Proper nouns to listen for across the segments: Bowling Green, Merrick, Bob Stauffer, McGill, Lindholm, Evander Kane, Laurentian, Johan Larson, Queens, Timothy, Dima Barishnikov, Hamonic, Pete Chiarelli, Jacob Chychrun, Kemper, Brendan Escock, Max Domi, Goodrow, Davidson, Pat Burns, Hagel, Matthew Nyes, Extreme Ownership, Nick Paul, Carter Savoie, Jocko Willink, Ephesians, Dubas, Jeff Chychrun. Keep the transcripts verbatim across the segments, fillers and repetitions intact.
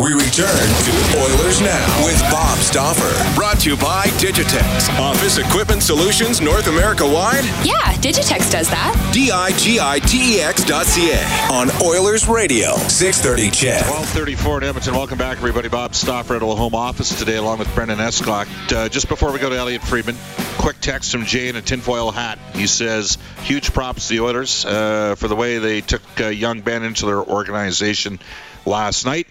We return to Oilers Now with Bob Stauffer. Brought to you by Digitex. Office Equipment Solutions North America-wide? Yeah, Digitex does that. D I G I T E X dot C A on Oilers Radio, six thirty C H E D. twelve thirty-four at Edmonton. Welcome back, everybody. Bob Stauffer at the home office today along with Brendan Escock. Uh, just before we go to Elliot Friedman, quick text from Jay in a tinfoil hat. He says, huge props to the Oilers uh, for the way they took uh, young Ben into their organization last night.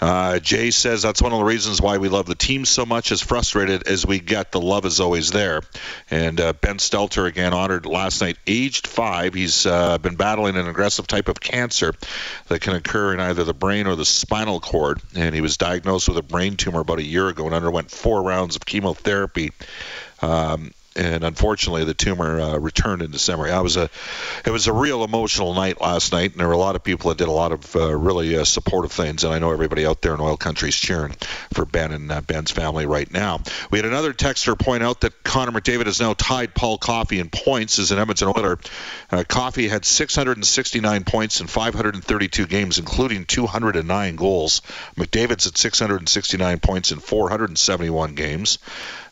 Uh, Jay says that's one of the reasons why we love the team so much. As frustrated as we get, the love is always there. And uh, Ben Stelter, again, honored last night, aged five. He's uh, been battling an aggressive type of cancer that can occur in either the brain or the spinal cord. And he was diagnosed with a brain tumor about a year ago and underwent four rounds of chemotherapy. Um, and unfortunately, the tumor uh, returned in December. I was a, it was a real emotional night last night, and there were a lot of people that did a lot of uh, really uh, supportive things, and I know everybody out there in oil country is cheering for Ben and uh, Ben's family right now. We had another texter point out that Connor McDavid has now tied Paul Coffey in points as an Edmonton Oiler. Uh, Coffey had six hundred sixty-nine points in five hundred thirty-two games, including two hundred nine goals. McDavid's at six hundred sixty-nine points in four hundred seventy-one games.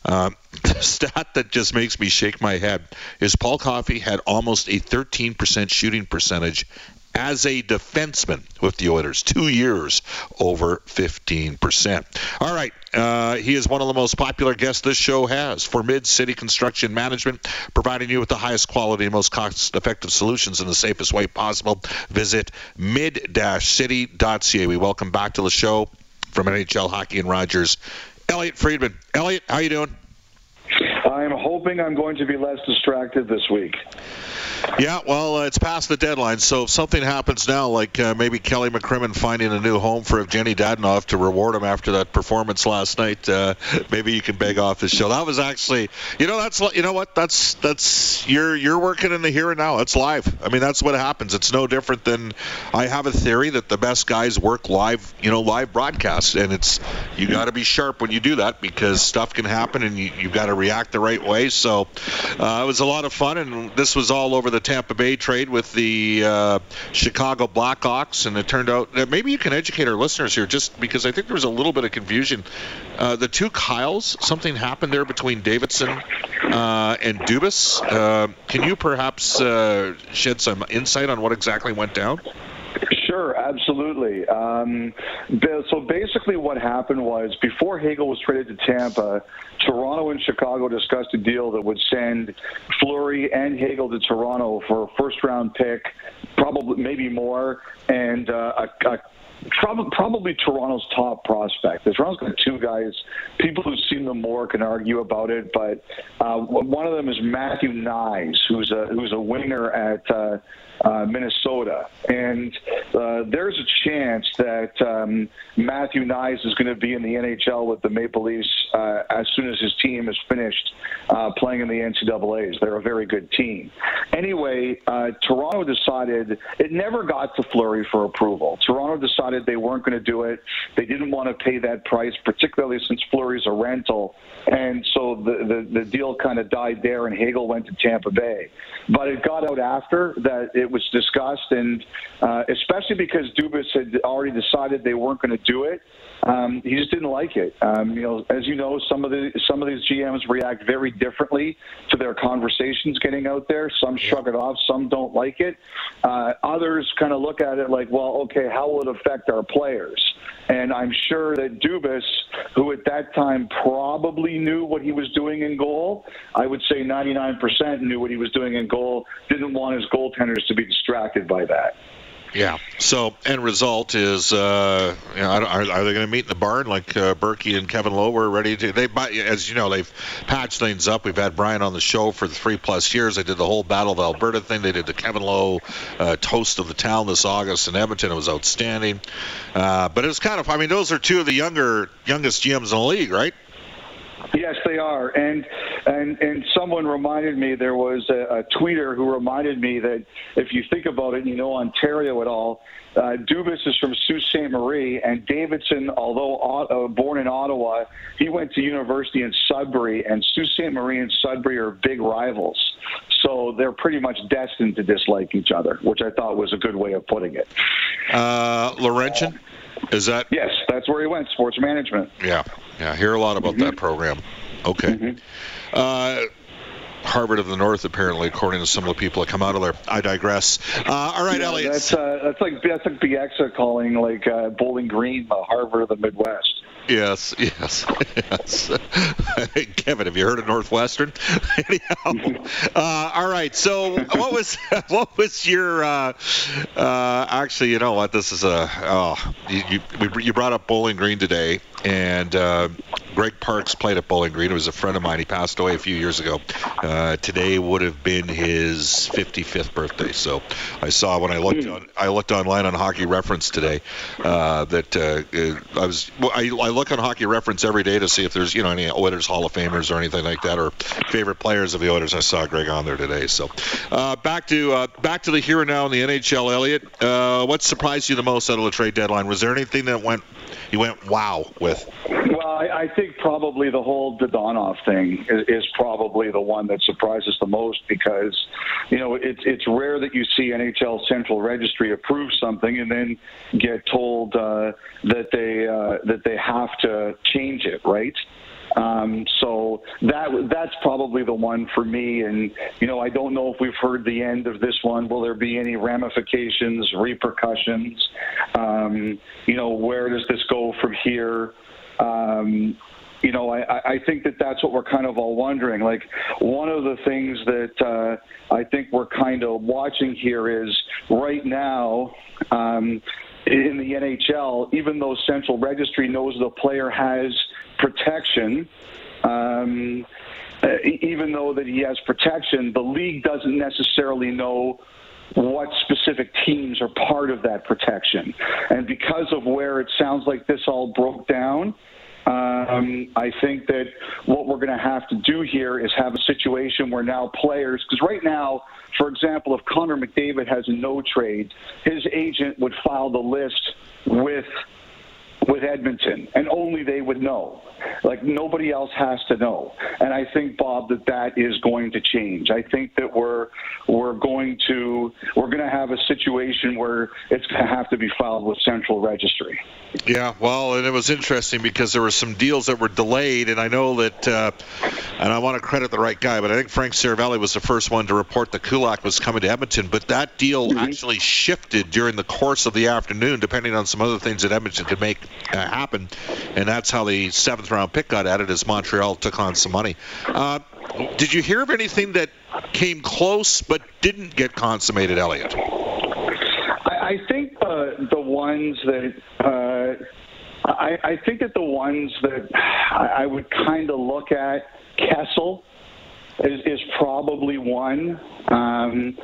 Um, the stat that just makes me shake my head is Paul Coffey had almost a thirteen percent shooting percentage as a defenseman with the Oilers, two years over fifteen percent. All right, uh, he is one of the most popular guests this show has for Mid-City Construction Management, providing you with the highest quality and most cost-effective solutions in the safest way possible. Visit mid dash city dot c a. We welcome back to the show from N H L Hockey and Rogers, Elliot Friedman. Elliot, how you doing? I'm hoping I'm going to be less distracted this week. Yeah, well, uh, it's past the deadline, so if something happens now, like uh, maybe Kelly McCrimmon finding a new home for Jenny Dadonoff to reward him after that performance last night, uh, maybe you can beg off the show. That was actually, you know, that's you know what, that's that's you're you're working in the here and now. That's live. I mean, that's what happens. It's no different than I have a theory that the best guys work live, you know, live broadcasts, and it's you got to be sharp when you do that because stuff can happen and you, you've got to react the right way. So uh, it was a lot of fun, and this was all over the Tampa Bay trade with the uh, Chicago Blackhawks, and it turned out that maybe you can educate our listeners here, just because I think there was a little bit of confusion. Uh, the two Kyles, something happened there between Davidson uh, and Dubas. Uh, can you perhaps uh, shed some insight on what exactly went down? Sure, absolutely. Um, so basically what happened was before Hagel was traded to Tampa, Toronto and Chicago discussed a deal that would send Fleury and Hagel to Toronto for a first-round pick, probably maybe more, and uh, a, a Probably, probably Toronto's top prospect. Toronto's got two guys. People who've seen them more can argue about it, but uh, one of them is Matthew Nyes, who's a who's a winger at uh, uh, Minnesota, and uh, there's a chance that um, Matthew Nyes is going to be in the N H L with the Maple Leafs uh, as soon as his team is finished uh, playing in the N C double A's. They're a very good team. Anyway, uh, Toronto decided it never got to Fleury for approval. Toronto decided. They weren't going to do it. They didn't want to pay that price, particularly since Fleury's a rental. And so the, the, the deal kind of died there, and Hagel went to Tampa Bay. But it got out after that it was discussed, and uh, especially because Dubas had already decided they weren't going to do it, um, he just didn't like it. Um, you know, as you know, some of the some of these G Ms react very differently to their conversations getting out there. Some shrug it off. Some don't like it. Uh, others kind of look at it like, well, okay, how will it affect our players? And I'm sure that Dubas, who at that time probably knew what he was doing in goal, I would say ninety-nine percent knew what he was doing in goal, didn't want his goaltenders to be distracted by that. Yeah. So end result is, uh, you know, are, are they going to meet in the barn like uh, Berkey and Kevin Lowe were ready to? They, as you know, they've patched things up. We've had Brian on the show for three plus years. They did the whole Battle of Alberta thing. They did the Kevin Lowe uh, toast of the town this August in Edmonton. It was outstanding. Uh, but it was kind of, I mean, those are two of the younger, youngest G Ms in the league, right? Yes, they are. And And and someone reminded me, there was a, a tweeter who reminded me that if you think about it and you know Ontario at all, uh, Dubas is from Sault Ste. Marie, and Davidson, although uh, born in Ottawa, he went to university in Sudbury, and Sault Ste. Marie and Sudbury are big rivals. So they're pretty much destined to dislike each other, which I thought was a good way of putting it. Uh, Laurentian? Is that? Yes, that's where he went, sports management. Yeah, yeah. I hear a lot about mm-hmm. that program. Okay. Mm-hmm. Uh, Harvard of the North, apparently, according to some of the people that come out of there. I digress. Uh, all right, yeah, Elliot. That's, uh, that's like that's like B X A calling like uh, Bowling Green the Harvard of the Midwest. Yes, yes, yes. Kevin, have you heard of Northwestern? Anyhow, uh, all right. So, what was what was your? Uh, uh, actually, you know what? This is a. Oh, you you, you brought up Bowling Green today, and uh, Greg Parks played at Bowling Green. He was a friend of mine. He passed away a few years ago. Uh, today would have been his fifty-fifth birthday. So, I saw when I looked on, I looked online on Hockey Reference today uh, that uh, I was I. I I look on Hockey Reference every day to see if there's, you know, any Oilers Hall of Famers or anything like that, or favorite players of the Oilers. I saw Greg on there today. So uh, back to uh, back to the here and now in the N H L, Elliot. Uh, what surprised you the most out of the trade deadline? Was there anything that went you went wow with? Well, I, I think probably the whole Dadonov thing is, is probably the one that surprises the most, because you know it's it's rare that you see N H L Central Registry approve something and then get told uh, that they uh, that they have. have to change it, right? Um, so that that's probably the one for me. And, you know, I don't know if we've heard the end of this one. Will there be any ramifications, repercussions? Um, you know, where does this go from here? Um, you know, I, I think that that's what we're kind of all wondering. Like, one of the things that uh, I think we're kind of watching here is right now, um, in the N H L, even though Central Registry knows the player has protection, um, even though that he has protection, the league doesn't necessarily know what specific teams are part of that protection. And because of where it sounds like this all broke down, Um, I think that what we're going to have to do here is have a situation where now players, because right now, for example, if Connor McDavid has a no trade, his agent would file the list with with Edmonton, and only they would know. Like, nobody else has to know. And I think, Bob, that that is going to change. I think that we're we're going to we're going to have a situation where it's going to have to be filed with Central Registry. Yeah, well, and it was interesting because there were some deals that were delayed, and I know that, uh, and I want to credit the right guy, but I think Frank Cervelli was the first one to report that Kulak was coming to Edmonton, but that deal mm-hmm. actually shifted during the course of the afternoon, depending on some other things that Edmonton could make uh, happen, and that's how the seventh round pick got added as Montreal took on some money. Uh, did you hear of anything that came close but didn't get consummated, Elliot? I, I think uh, the ones that uh, I, I think that the ones that I, I would kind of look at, Kessel is, is probably one. Um,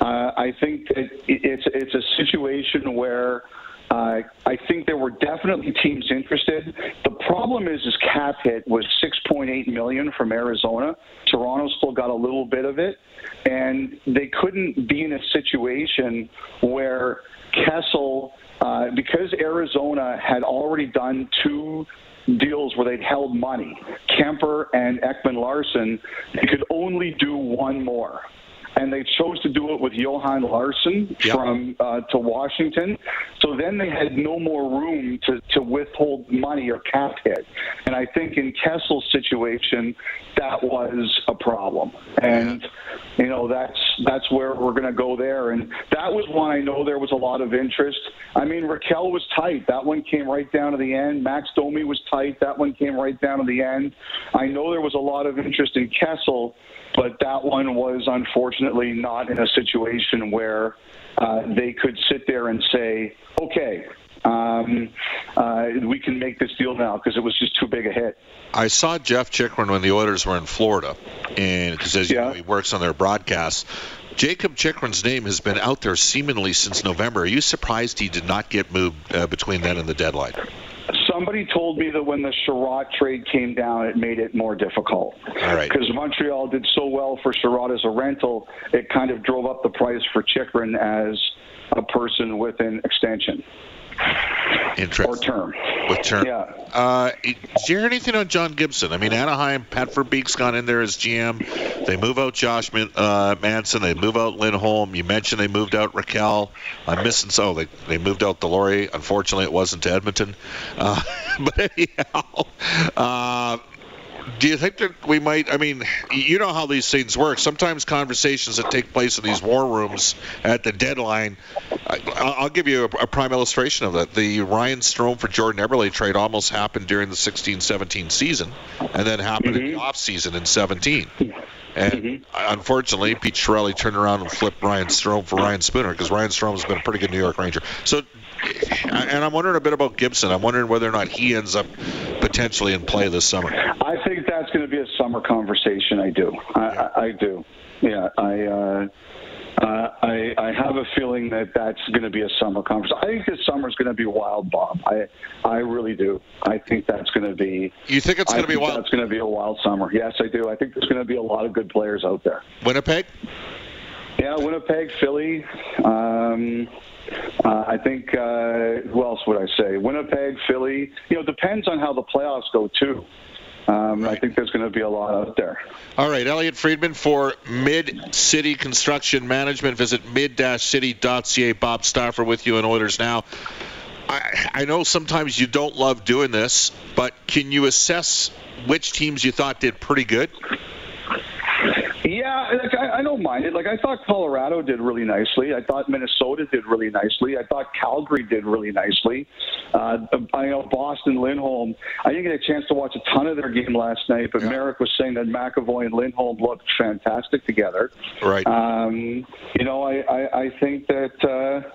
uh, I think that it's it's a situation where. Uh, I think there were definitely teams interested. The problem is his cap hit was six point eight million dollars from Arizona. Toronto still got a little bit of it. And they couldn't be in a situation where Kessel, uh, because Arizona had already done two deals where they'd held money, Kemper and Ekman-Larson, they could only do one more. And they chose to do it with Johan Larson yep. from uh, to Washington. So then they had no more room to, to withhold money or cap hit. And I think in Kessel's situation, that was a problem. And, you know, that's that's where we're going to go there. And that was one I know there was a lot of interest. I mean, Raquel was tight. That one came right down to the end. Max Domi was tight. That one came right down to the end. I know there was a lot of interest in Kessel, but that one was unfortunately not in a situation where uh, they could sit there and say, okay, um, uh, we can make this deal now, because it was just too big a hit. I saw Jeff Chychrun when the Oilers were in Florida, and because as you yeah. know, he works on their broadcasts. Jacob Chychrun's name has been out there seemingly since November. Are you surprised he did not get moved uh, between then and the deadline? Somebody told me that when the Chárák trade came down, it made it more difficult. All right. Because Montreal did so well for Chárák as a rental, it kind of drove up the price for Chychrun as a person with an extension. Interesting. Or term. What term? Yeah. Uh, do you hear anything on John Gibson? I mean, Anaheim, Pat Verbeek's gone in there as G M. They move out Josh uh, Manson. They move out Lindholm. You mentioned they moved out Raquel. I'm missing so. They they moved out Delory. Unfortunately, it wasn't to Edmonton. Uh, but anyhow, uh, do you think that we might, I mean, you know how these things work. Sometimes conversations that take place in these war rooms at the deadline, I'll give you a prime illustration of that. The Ryan Strome for Jordan Eberle trade almost happened during the sixteen seventeen season and then happened mm-hmm. in the offseason in seventeen. And mm-hmm. unfortunately, Pete Chiarelli turned around and flipped Ryan Strome for Ryan Spooner because Ryan Strome has been a pretty good New York Ranger. So, and I'm wondering a bit about Gibson. I'm wondering whether or not he ends up potentially in play this summer. I think that's going to be a summer conversation. I do. I, yeah. I, I do. Yeah. I, uh, uh, I I have a feeling that that's going to be a summer conversation. I think this summer is going to be wild, Bob. I I really do. I think that's going to be. You think it's going to be wild? That's going to be a wild summer. Yes, I do. I think there's going to be a lot of good players out there. Winnipeg. Yeah, Winnipeg, Philly. Um, uh, I think, uh, who else would I say? Winnipeg, Philly. You know, depends on how the playoffs go, too. Um, right. I think there's going to be a lot out there. All right, Elliot Friedman for Mid-City Construction Management. Visit mid dash city dot c a. Bob Stauffer with you in Oilers Now. I, I know sometimes you don't love doing this, but can you assess which teams you thought did pretty good? Yeah, like, I, I don't mind it. Like, I thought Colorado did really nicely. I thought Minnesota did really nicely. I thought Calgary did really nicely. Uh, I know Boston, Lindholm. I didn't get a chance to watch a ton of their game last night, but yeah. Merrick was saying that McAvoy and Lindholm looked fantastic together. Right. Um, you know, I, I, I think that. Uh,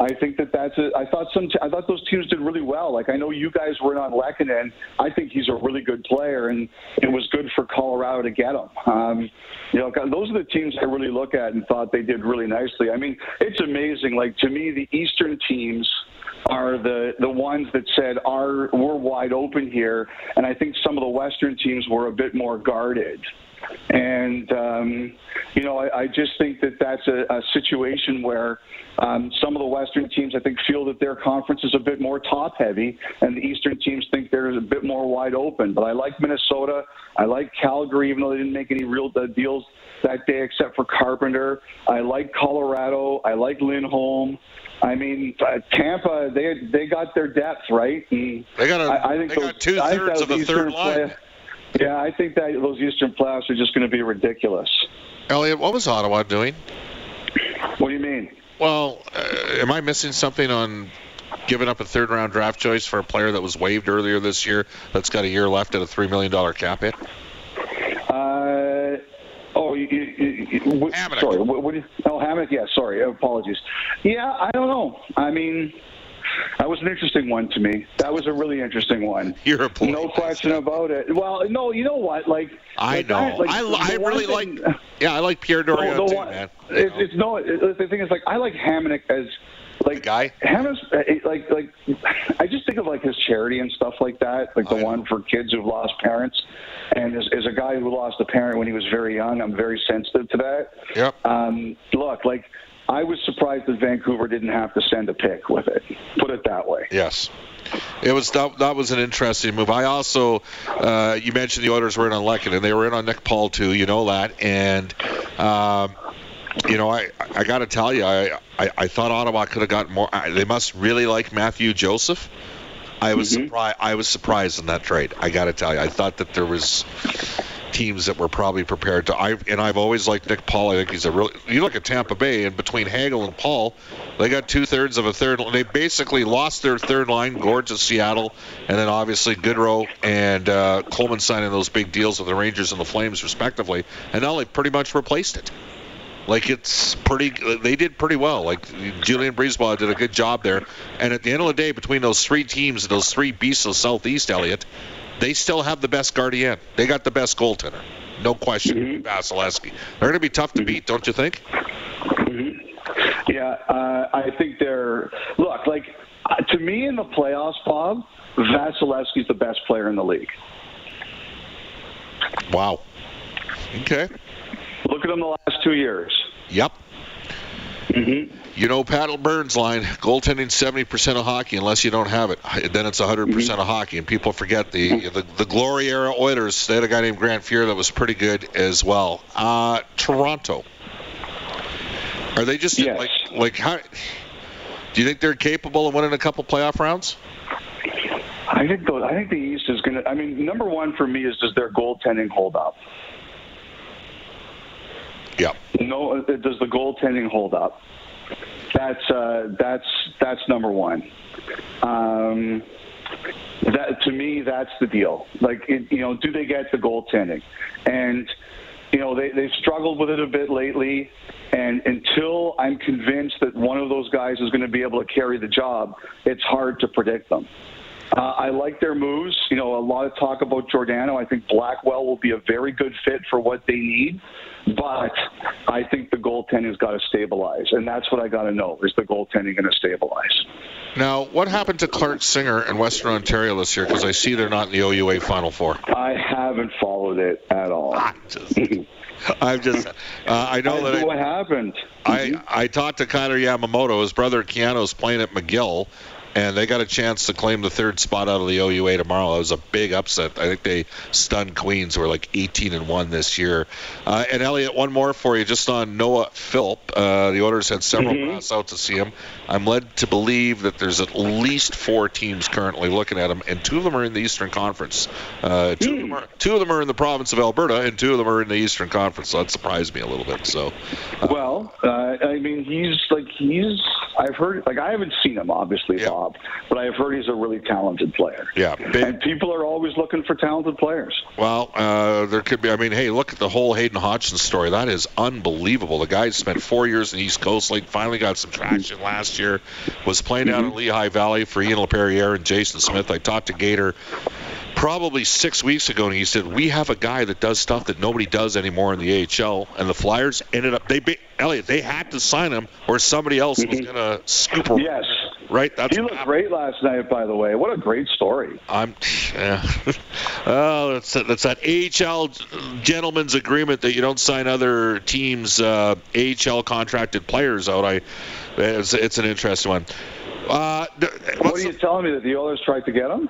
I think that that's it. I thought some. T- I thought those teams did really well. Like I know you guys were on Lehkonen. I think he's a really good player, and it was good for Colorado to get him. Um, you know, those are the teams I really look at and thought they did really nicely. I mean, it's amazing. Like to me, the Eastern teams are the, the ones that said are we're wide open here, and I think some of the Western teams were a bit more guarded. And, um, you know, I, I just think that that's a, a situation where um, some of the Western teams, I think, feel that their conference is a bit more top-heavy, and the Eastern teams think they're a bit more wide open. But I like Minnesota. I like Calgary, even though they didn't make any real deals that day except for Carpenter. I like Colorado. I like Lindholm. I mean, uh, Tampa, they they got their depth, right? And they got, a, I, I think they those, got two-thirds of a third line. Play, Yeah, I think that those Eastern playoffs are just going to be ridiculous. Elliot, what was Ottawa doing? What do you mean? Well, uh, am I missing something on giving up a third-round draft choice for a player that was waived earlier this year that's got a year left at a three million dollars cap hit? Uh, oh, you, you, you, what, Hamonic. Sorry. What, what, oh, Hamonic, yeah, sorry. Apologies. Yeah, I don't know. I mean... That was an interesting one to me. That was a really interesting one. You're a point. No question about it. Well, no, you know what? Like I know. I, like, I, I really thing, like. Yeah, I like Pierre Dorion no, too, one, man. It's, it's no. It, the thing is, like, I like Hamonic as like the guy. Hamonic's like like. I just think of like his charity and stuff like that, like the I one know. for kids who've lost parents. And as, as a guy who lost a parent when he was very young, I'm very sensitive to that. Yep. Um, look, like. I was surprised that Vancouver didn't have to send a pick with it. Put it that way. Yes. It was that, that was an interesting move. I also, uh, you mentioned the Oilers were in on Lehkonen, and they were in on Nick Paul, too. You know that. And, um, you know, I, I got to tell you, I, I, I thought Ottawa could have gotten more. I, they must really like Matthew Joseph. I was, mm-hmm. surprised, I was surprised in that trade. I got to tell you. I thought that there was... teams that were probably prepared to. I and I've always liked Nick Paul. I think he's a really. You look at Tampa Bay, and between Hagel and Paul, they got two thirds of a third. They basically lost their third line, Gorge of Seattle, and then obviously Goodrow and uh, Coleman signing those big deals with the Rangers and the Flames, respectively. And now they pretty much replaced it. Like it's pretty. They did pretty well. Like Julian Breezeball did a good job there. And at the end of the day, between those three teams and those three beasts of the Southeast, Elliot. They still have the best guardian. They got the best goaltender. No question. Mm-hmm. Vasilevsky. They're going to be tough to beat, don't you think? Mm-hmm. Yeah, uh, I think they're... Look, like... Uh, to me, in the playoffs, Bob, Vasilevsky's the best player in the league. Wow. Okay. Look at him the last two years. Yep. Mm-hmm. You know, Pat Burns' line, goaltending seventy percent of hockey unless you don't have it. Then it's one hundred percent mm-hmm. of hockey. And people forget the, mm-hmm. the the glory era Oilers. They had a guy named Grant Fuhr that was pretty good as well. Uh, Toronto. Are they just yes. like like how do you think they're capable of winning a couple playoff rounds? I think the, I think the East is going to I mean, number one for me is does their goaltending hold up? Yeah. No, does the goaltending hold up? That's uh, that's that's number one. Um, that to me, that's the deal. Like, it, you know, do they get the goaltending? And you know, they they've struggled with it a bit lately. And until I'm convinced that one of those guys is going to be able to carry the job, it's hard to predict them. Uh, I like their moves. You know, a lot of talk about Giordano. I think Blackwell will be a very good fit for what they need. But I think the goaltending's got to stabilize, and that's what I got to know, is the goaltending going to stabilize? Now, what happened to Clark Singer in Western Ontario this year? Because I see they're not in the O U A Final Four. I haven't followed it at all. I just, I'm just, uh, I know I that. Know I, what happened? I I talked to Connor Yamamoto. His brother Keanu's playing at McGill, and they got a chance to claim the third spot out of the O U A tomorrow. It was a big upset. I think they stunned Queens, who are like eighteen and one this year. Uh, and, Elliot, one more for you, just on Noah Philp. Uh, the Oilers had several mm-hmm. routes out to see him. I'm led to believe that there's at least four teams currently looking at him, and two of them are in the Eastern Conference. Uh, two, mm. of them are, two of them are in the province of Alberta, and two of them are in the Eastern Conference. So that surprised me a little bit. So, uh, Well, uh, I mean, he's like he's – I've heard – like I haven't seen him, obviously, yeah. Bob. But I've heard he's a really talented player. Yeah, big. And people are always looking for talented players. Well, uh, there could be. I mean, hey, look at the whole Hayden Hodgson story. That is unbelievable. The guy spent four years in the East Coast League, finally got some traction last year, was playing down mm-hmm. in Lehigh Valley for Ian LaPerriere and Jason Smith. I talked to Gator probably six weeks ago, and he said, we have a guy that does stuff that nobody does anymore in the A H L, and the Flyers ended up, they be, Elliot, they had to sign him, or somebody else mm-hmm. was going to scoop him. Yes. Right? That's he looked happened. Great last night, by the way. What a great story. I'm, yeah. Oh, that's, that's that A H L gentleman's agreement that you don't sign other teams' uh, A H L contracted players out. I, it's, it's an interesting one. Uh, what are you the, telling me, that the Oilers tried to get him?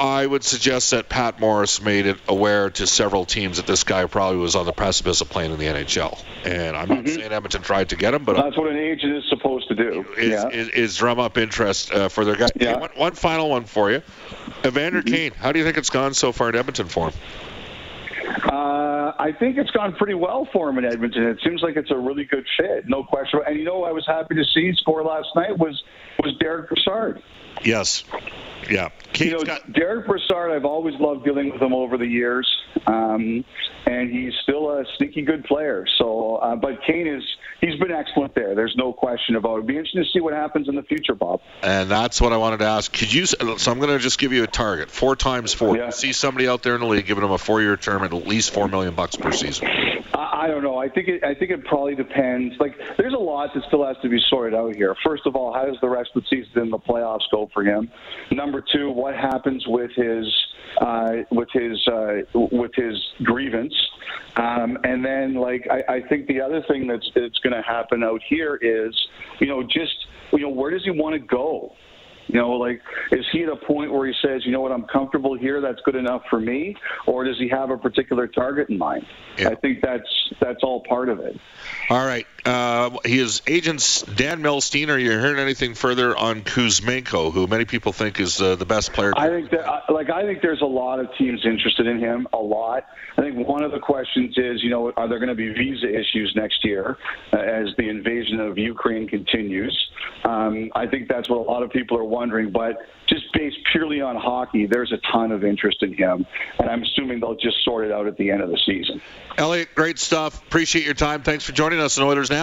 I would suggest that Pat Morris made it aware to several teams that this guy probably was on the precipice of playing in the N H L. And I'm not mm-hmm. saying Edmonton tried to get him, but that's what an agent is supposed to do. Is, yeah. is, is drum up interest uh, for their guy. Yeah. Hey, one, one final one for you. Evander mm-hmm. Kane, how do you think it's gone so far in Edmonton for him? Uh, I think it's gone pretty well for him in Edmonton. It seems like it's a really good fit, no question. And you know, I was happy to see score last night was was Derek Brassard. Yes. Yeah. Kate's you know, got... Derek Brassard, I've always loved dealing with him over the years, um, and he's still a sneaky good player. So, uh, but Kane is, he's been excellent there. There's no question about it. It'd be interesting to see what happens in the future, Bob. And that's what I wanted to ask. Could you? So I'm going to just give you a target, four times four. Yeah. You see somebody out there in the league giving him a four-year term at at least four million bucks per season. I, I don't know. I think it, I think it probably depends. Like, there's a lot that still has to be sorted out here. First of all, how does the rest of the season in the playoffs go for him? Number two, what happens with his uh, with his uh, with his grievance, um, and then like I, I think the other thing that's that's going to happen out here is, you know, just you know where does he want to go? You know, like, is he at a point where he says, you know what, I'm comfortable here, that's good enough for me, or does he have a particular target in mind? Yeah. I think that's that's all part of it. All right. Uh, his agents, Dan Milstein, are you hearing anything further on Kuzmenko, who many people think is uh, the best player? I think that, like, I think there's a lot of teams interested in him, a lot. I think one of the questions is, you know, are there going to be visa issues next year uh, as the invasion of Ukraine continues? Um, I think that's what a lot of people are wondering, but just based purely on hockey, there's a ton of interest in him, and I'm assuming they'll just sort it out at the end of the season. Elliot, great stuff. Appreciate your time. Thanks for joining us on Oilers Now.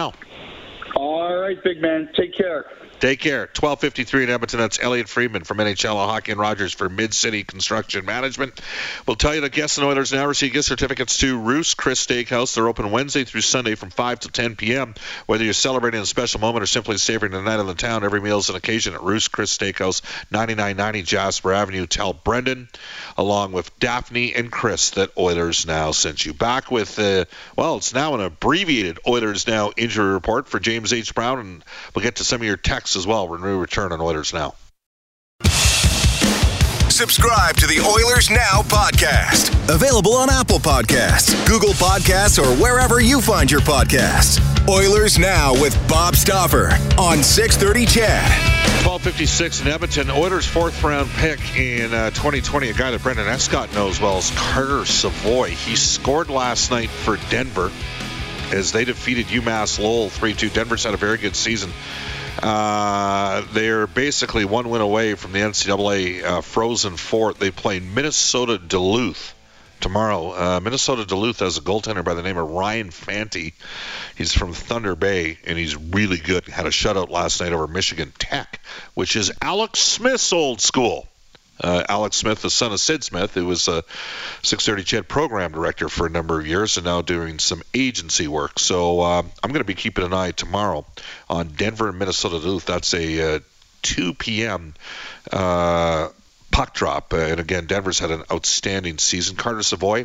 All right, big man. Take care. Take care. twelve fifty-three in Edmonton. That's Elliot Friedman from N H L Hockey and Rogers for Mid-City Construction Management. We'll tell you that guests and Oilers now receive gift certificates to Roos Chris Steakhouse. They're open Wednesday through Sunday from five to ten p.m. Whether you're celebrating a special moment or simply savoring the night on the town, every meal is an occasion at Roos Chris Steakhouse, ninety-nine ninety Jasper Avenue. Tell Brendan, along with Daphne and Chris, that Oilers Now sent you. Back with, uh, well, it's now an abbreviated Oilers Now injury report for James H. Brown, and we'll get to some of your texts as well when we return on Oilers Now. Subscribe to the Oilers Now podcast, available on Apple Podcasts, Google Podcasts, or wherever you find your podcasts. Oilers Now with Bob Stauffer on six thirty Chad. twelve fifty-six in Edmonton. Oilers' fourth round pick in uh, twenty twenty, a guy that Brendan Escock knows well, is Carter Savoie. He scored last night for Denver as they defeated UMass Lowell three two. Denver's had a very good season. Uh, they're basically one win away from the N C double A uh, Frozen Four. They play Minnesota Duluth tomorrow. Uh, Minnesota Duluth has a goaltender by the name of Ryan Fanti. He's from Thunder Bay, and he's really good. Had a shutout last night over Michigan Tech, which is Alex Smith's old school. Uh, Alex Smith, the son of Sid Smith, who was a six thirty Ched program director for a number of years and now doing some agency work. So uh, I'm going to be keeping an eye tomorrow on Denver and Minnesota Duluth. That's a uh, two p.m. Uh, puck drop. Uh, and again, Denver's had an outstanding season. Carter Savoie,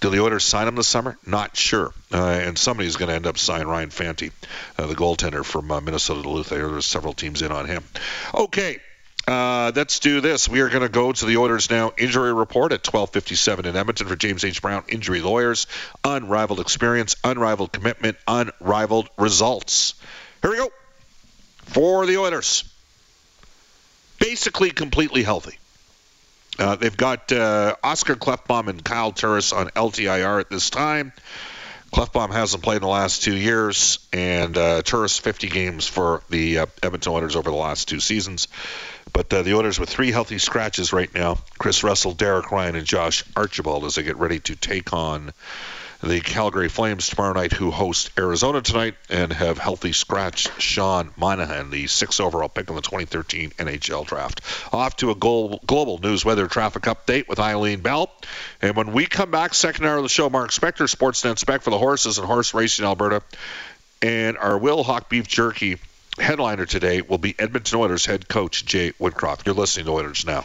did the Oilers sign him this summer? Not sure. Uh, and somebody's going to end up signing Ryan Fanti, uh, the goaltender from uh, Minnesota Duluth. I heard there's several teams in on him. Okay. Uh, let's do this. We are going to go to the Oilers Now injury report at twelve fifty-seven in Edmonton for James H. Brown Injury Lawyers. Unrivaled experience, unrivaled commitment, unrivaled results. Here we go. For the Oilers. Basically completely healthy. Uh, they've got uh, Oscar Klefbom and Kyle Turris on L T I R at this time. Klefbom hasn't played in the last two years, and uh, Turris fifty games for the uh, Edmonton Oilers over the last two seasons. But uh, the Oilers with three healthy scratches right now, Chris Russell, Derek Ryan, and Josh Archibald, as they get ready to take on the Calgary Flames tomorrow night, who host Arizona tonight, and have healthy scratch Sean Monahan, the sixth overall pick in the twenty thirteen N H L Draft. Off to a goal, global news weather traffic update with Eileen Bell. And when we come back, second hour of the show, Mark Spector, Sportsnet Spec for the horses and horse racing in Alberta. And our Will Hawk Beef Jerky headliner today will be Edmonton Oilers head coach Jay Woodcroft. You're listening to Oilers Now.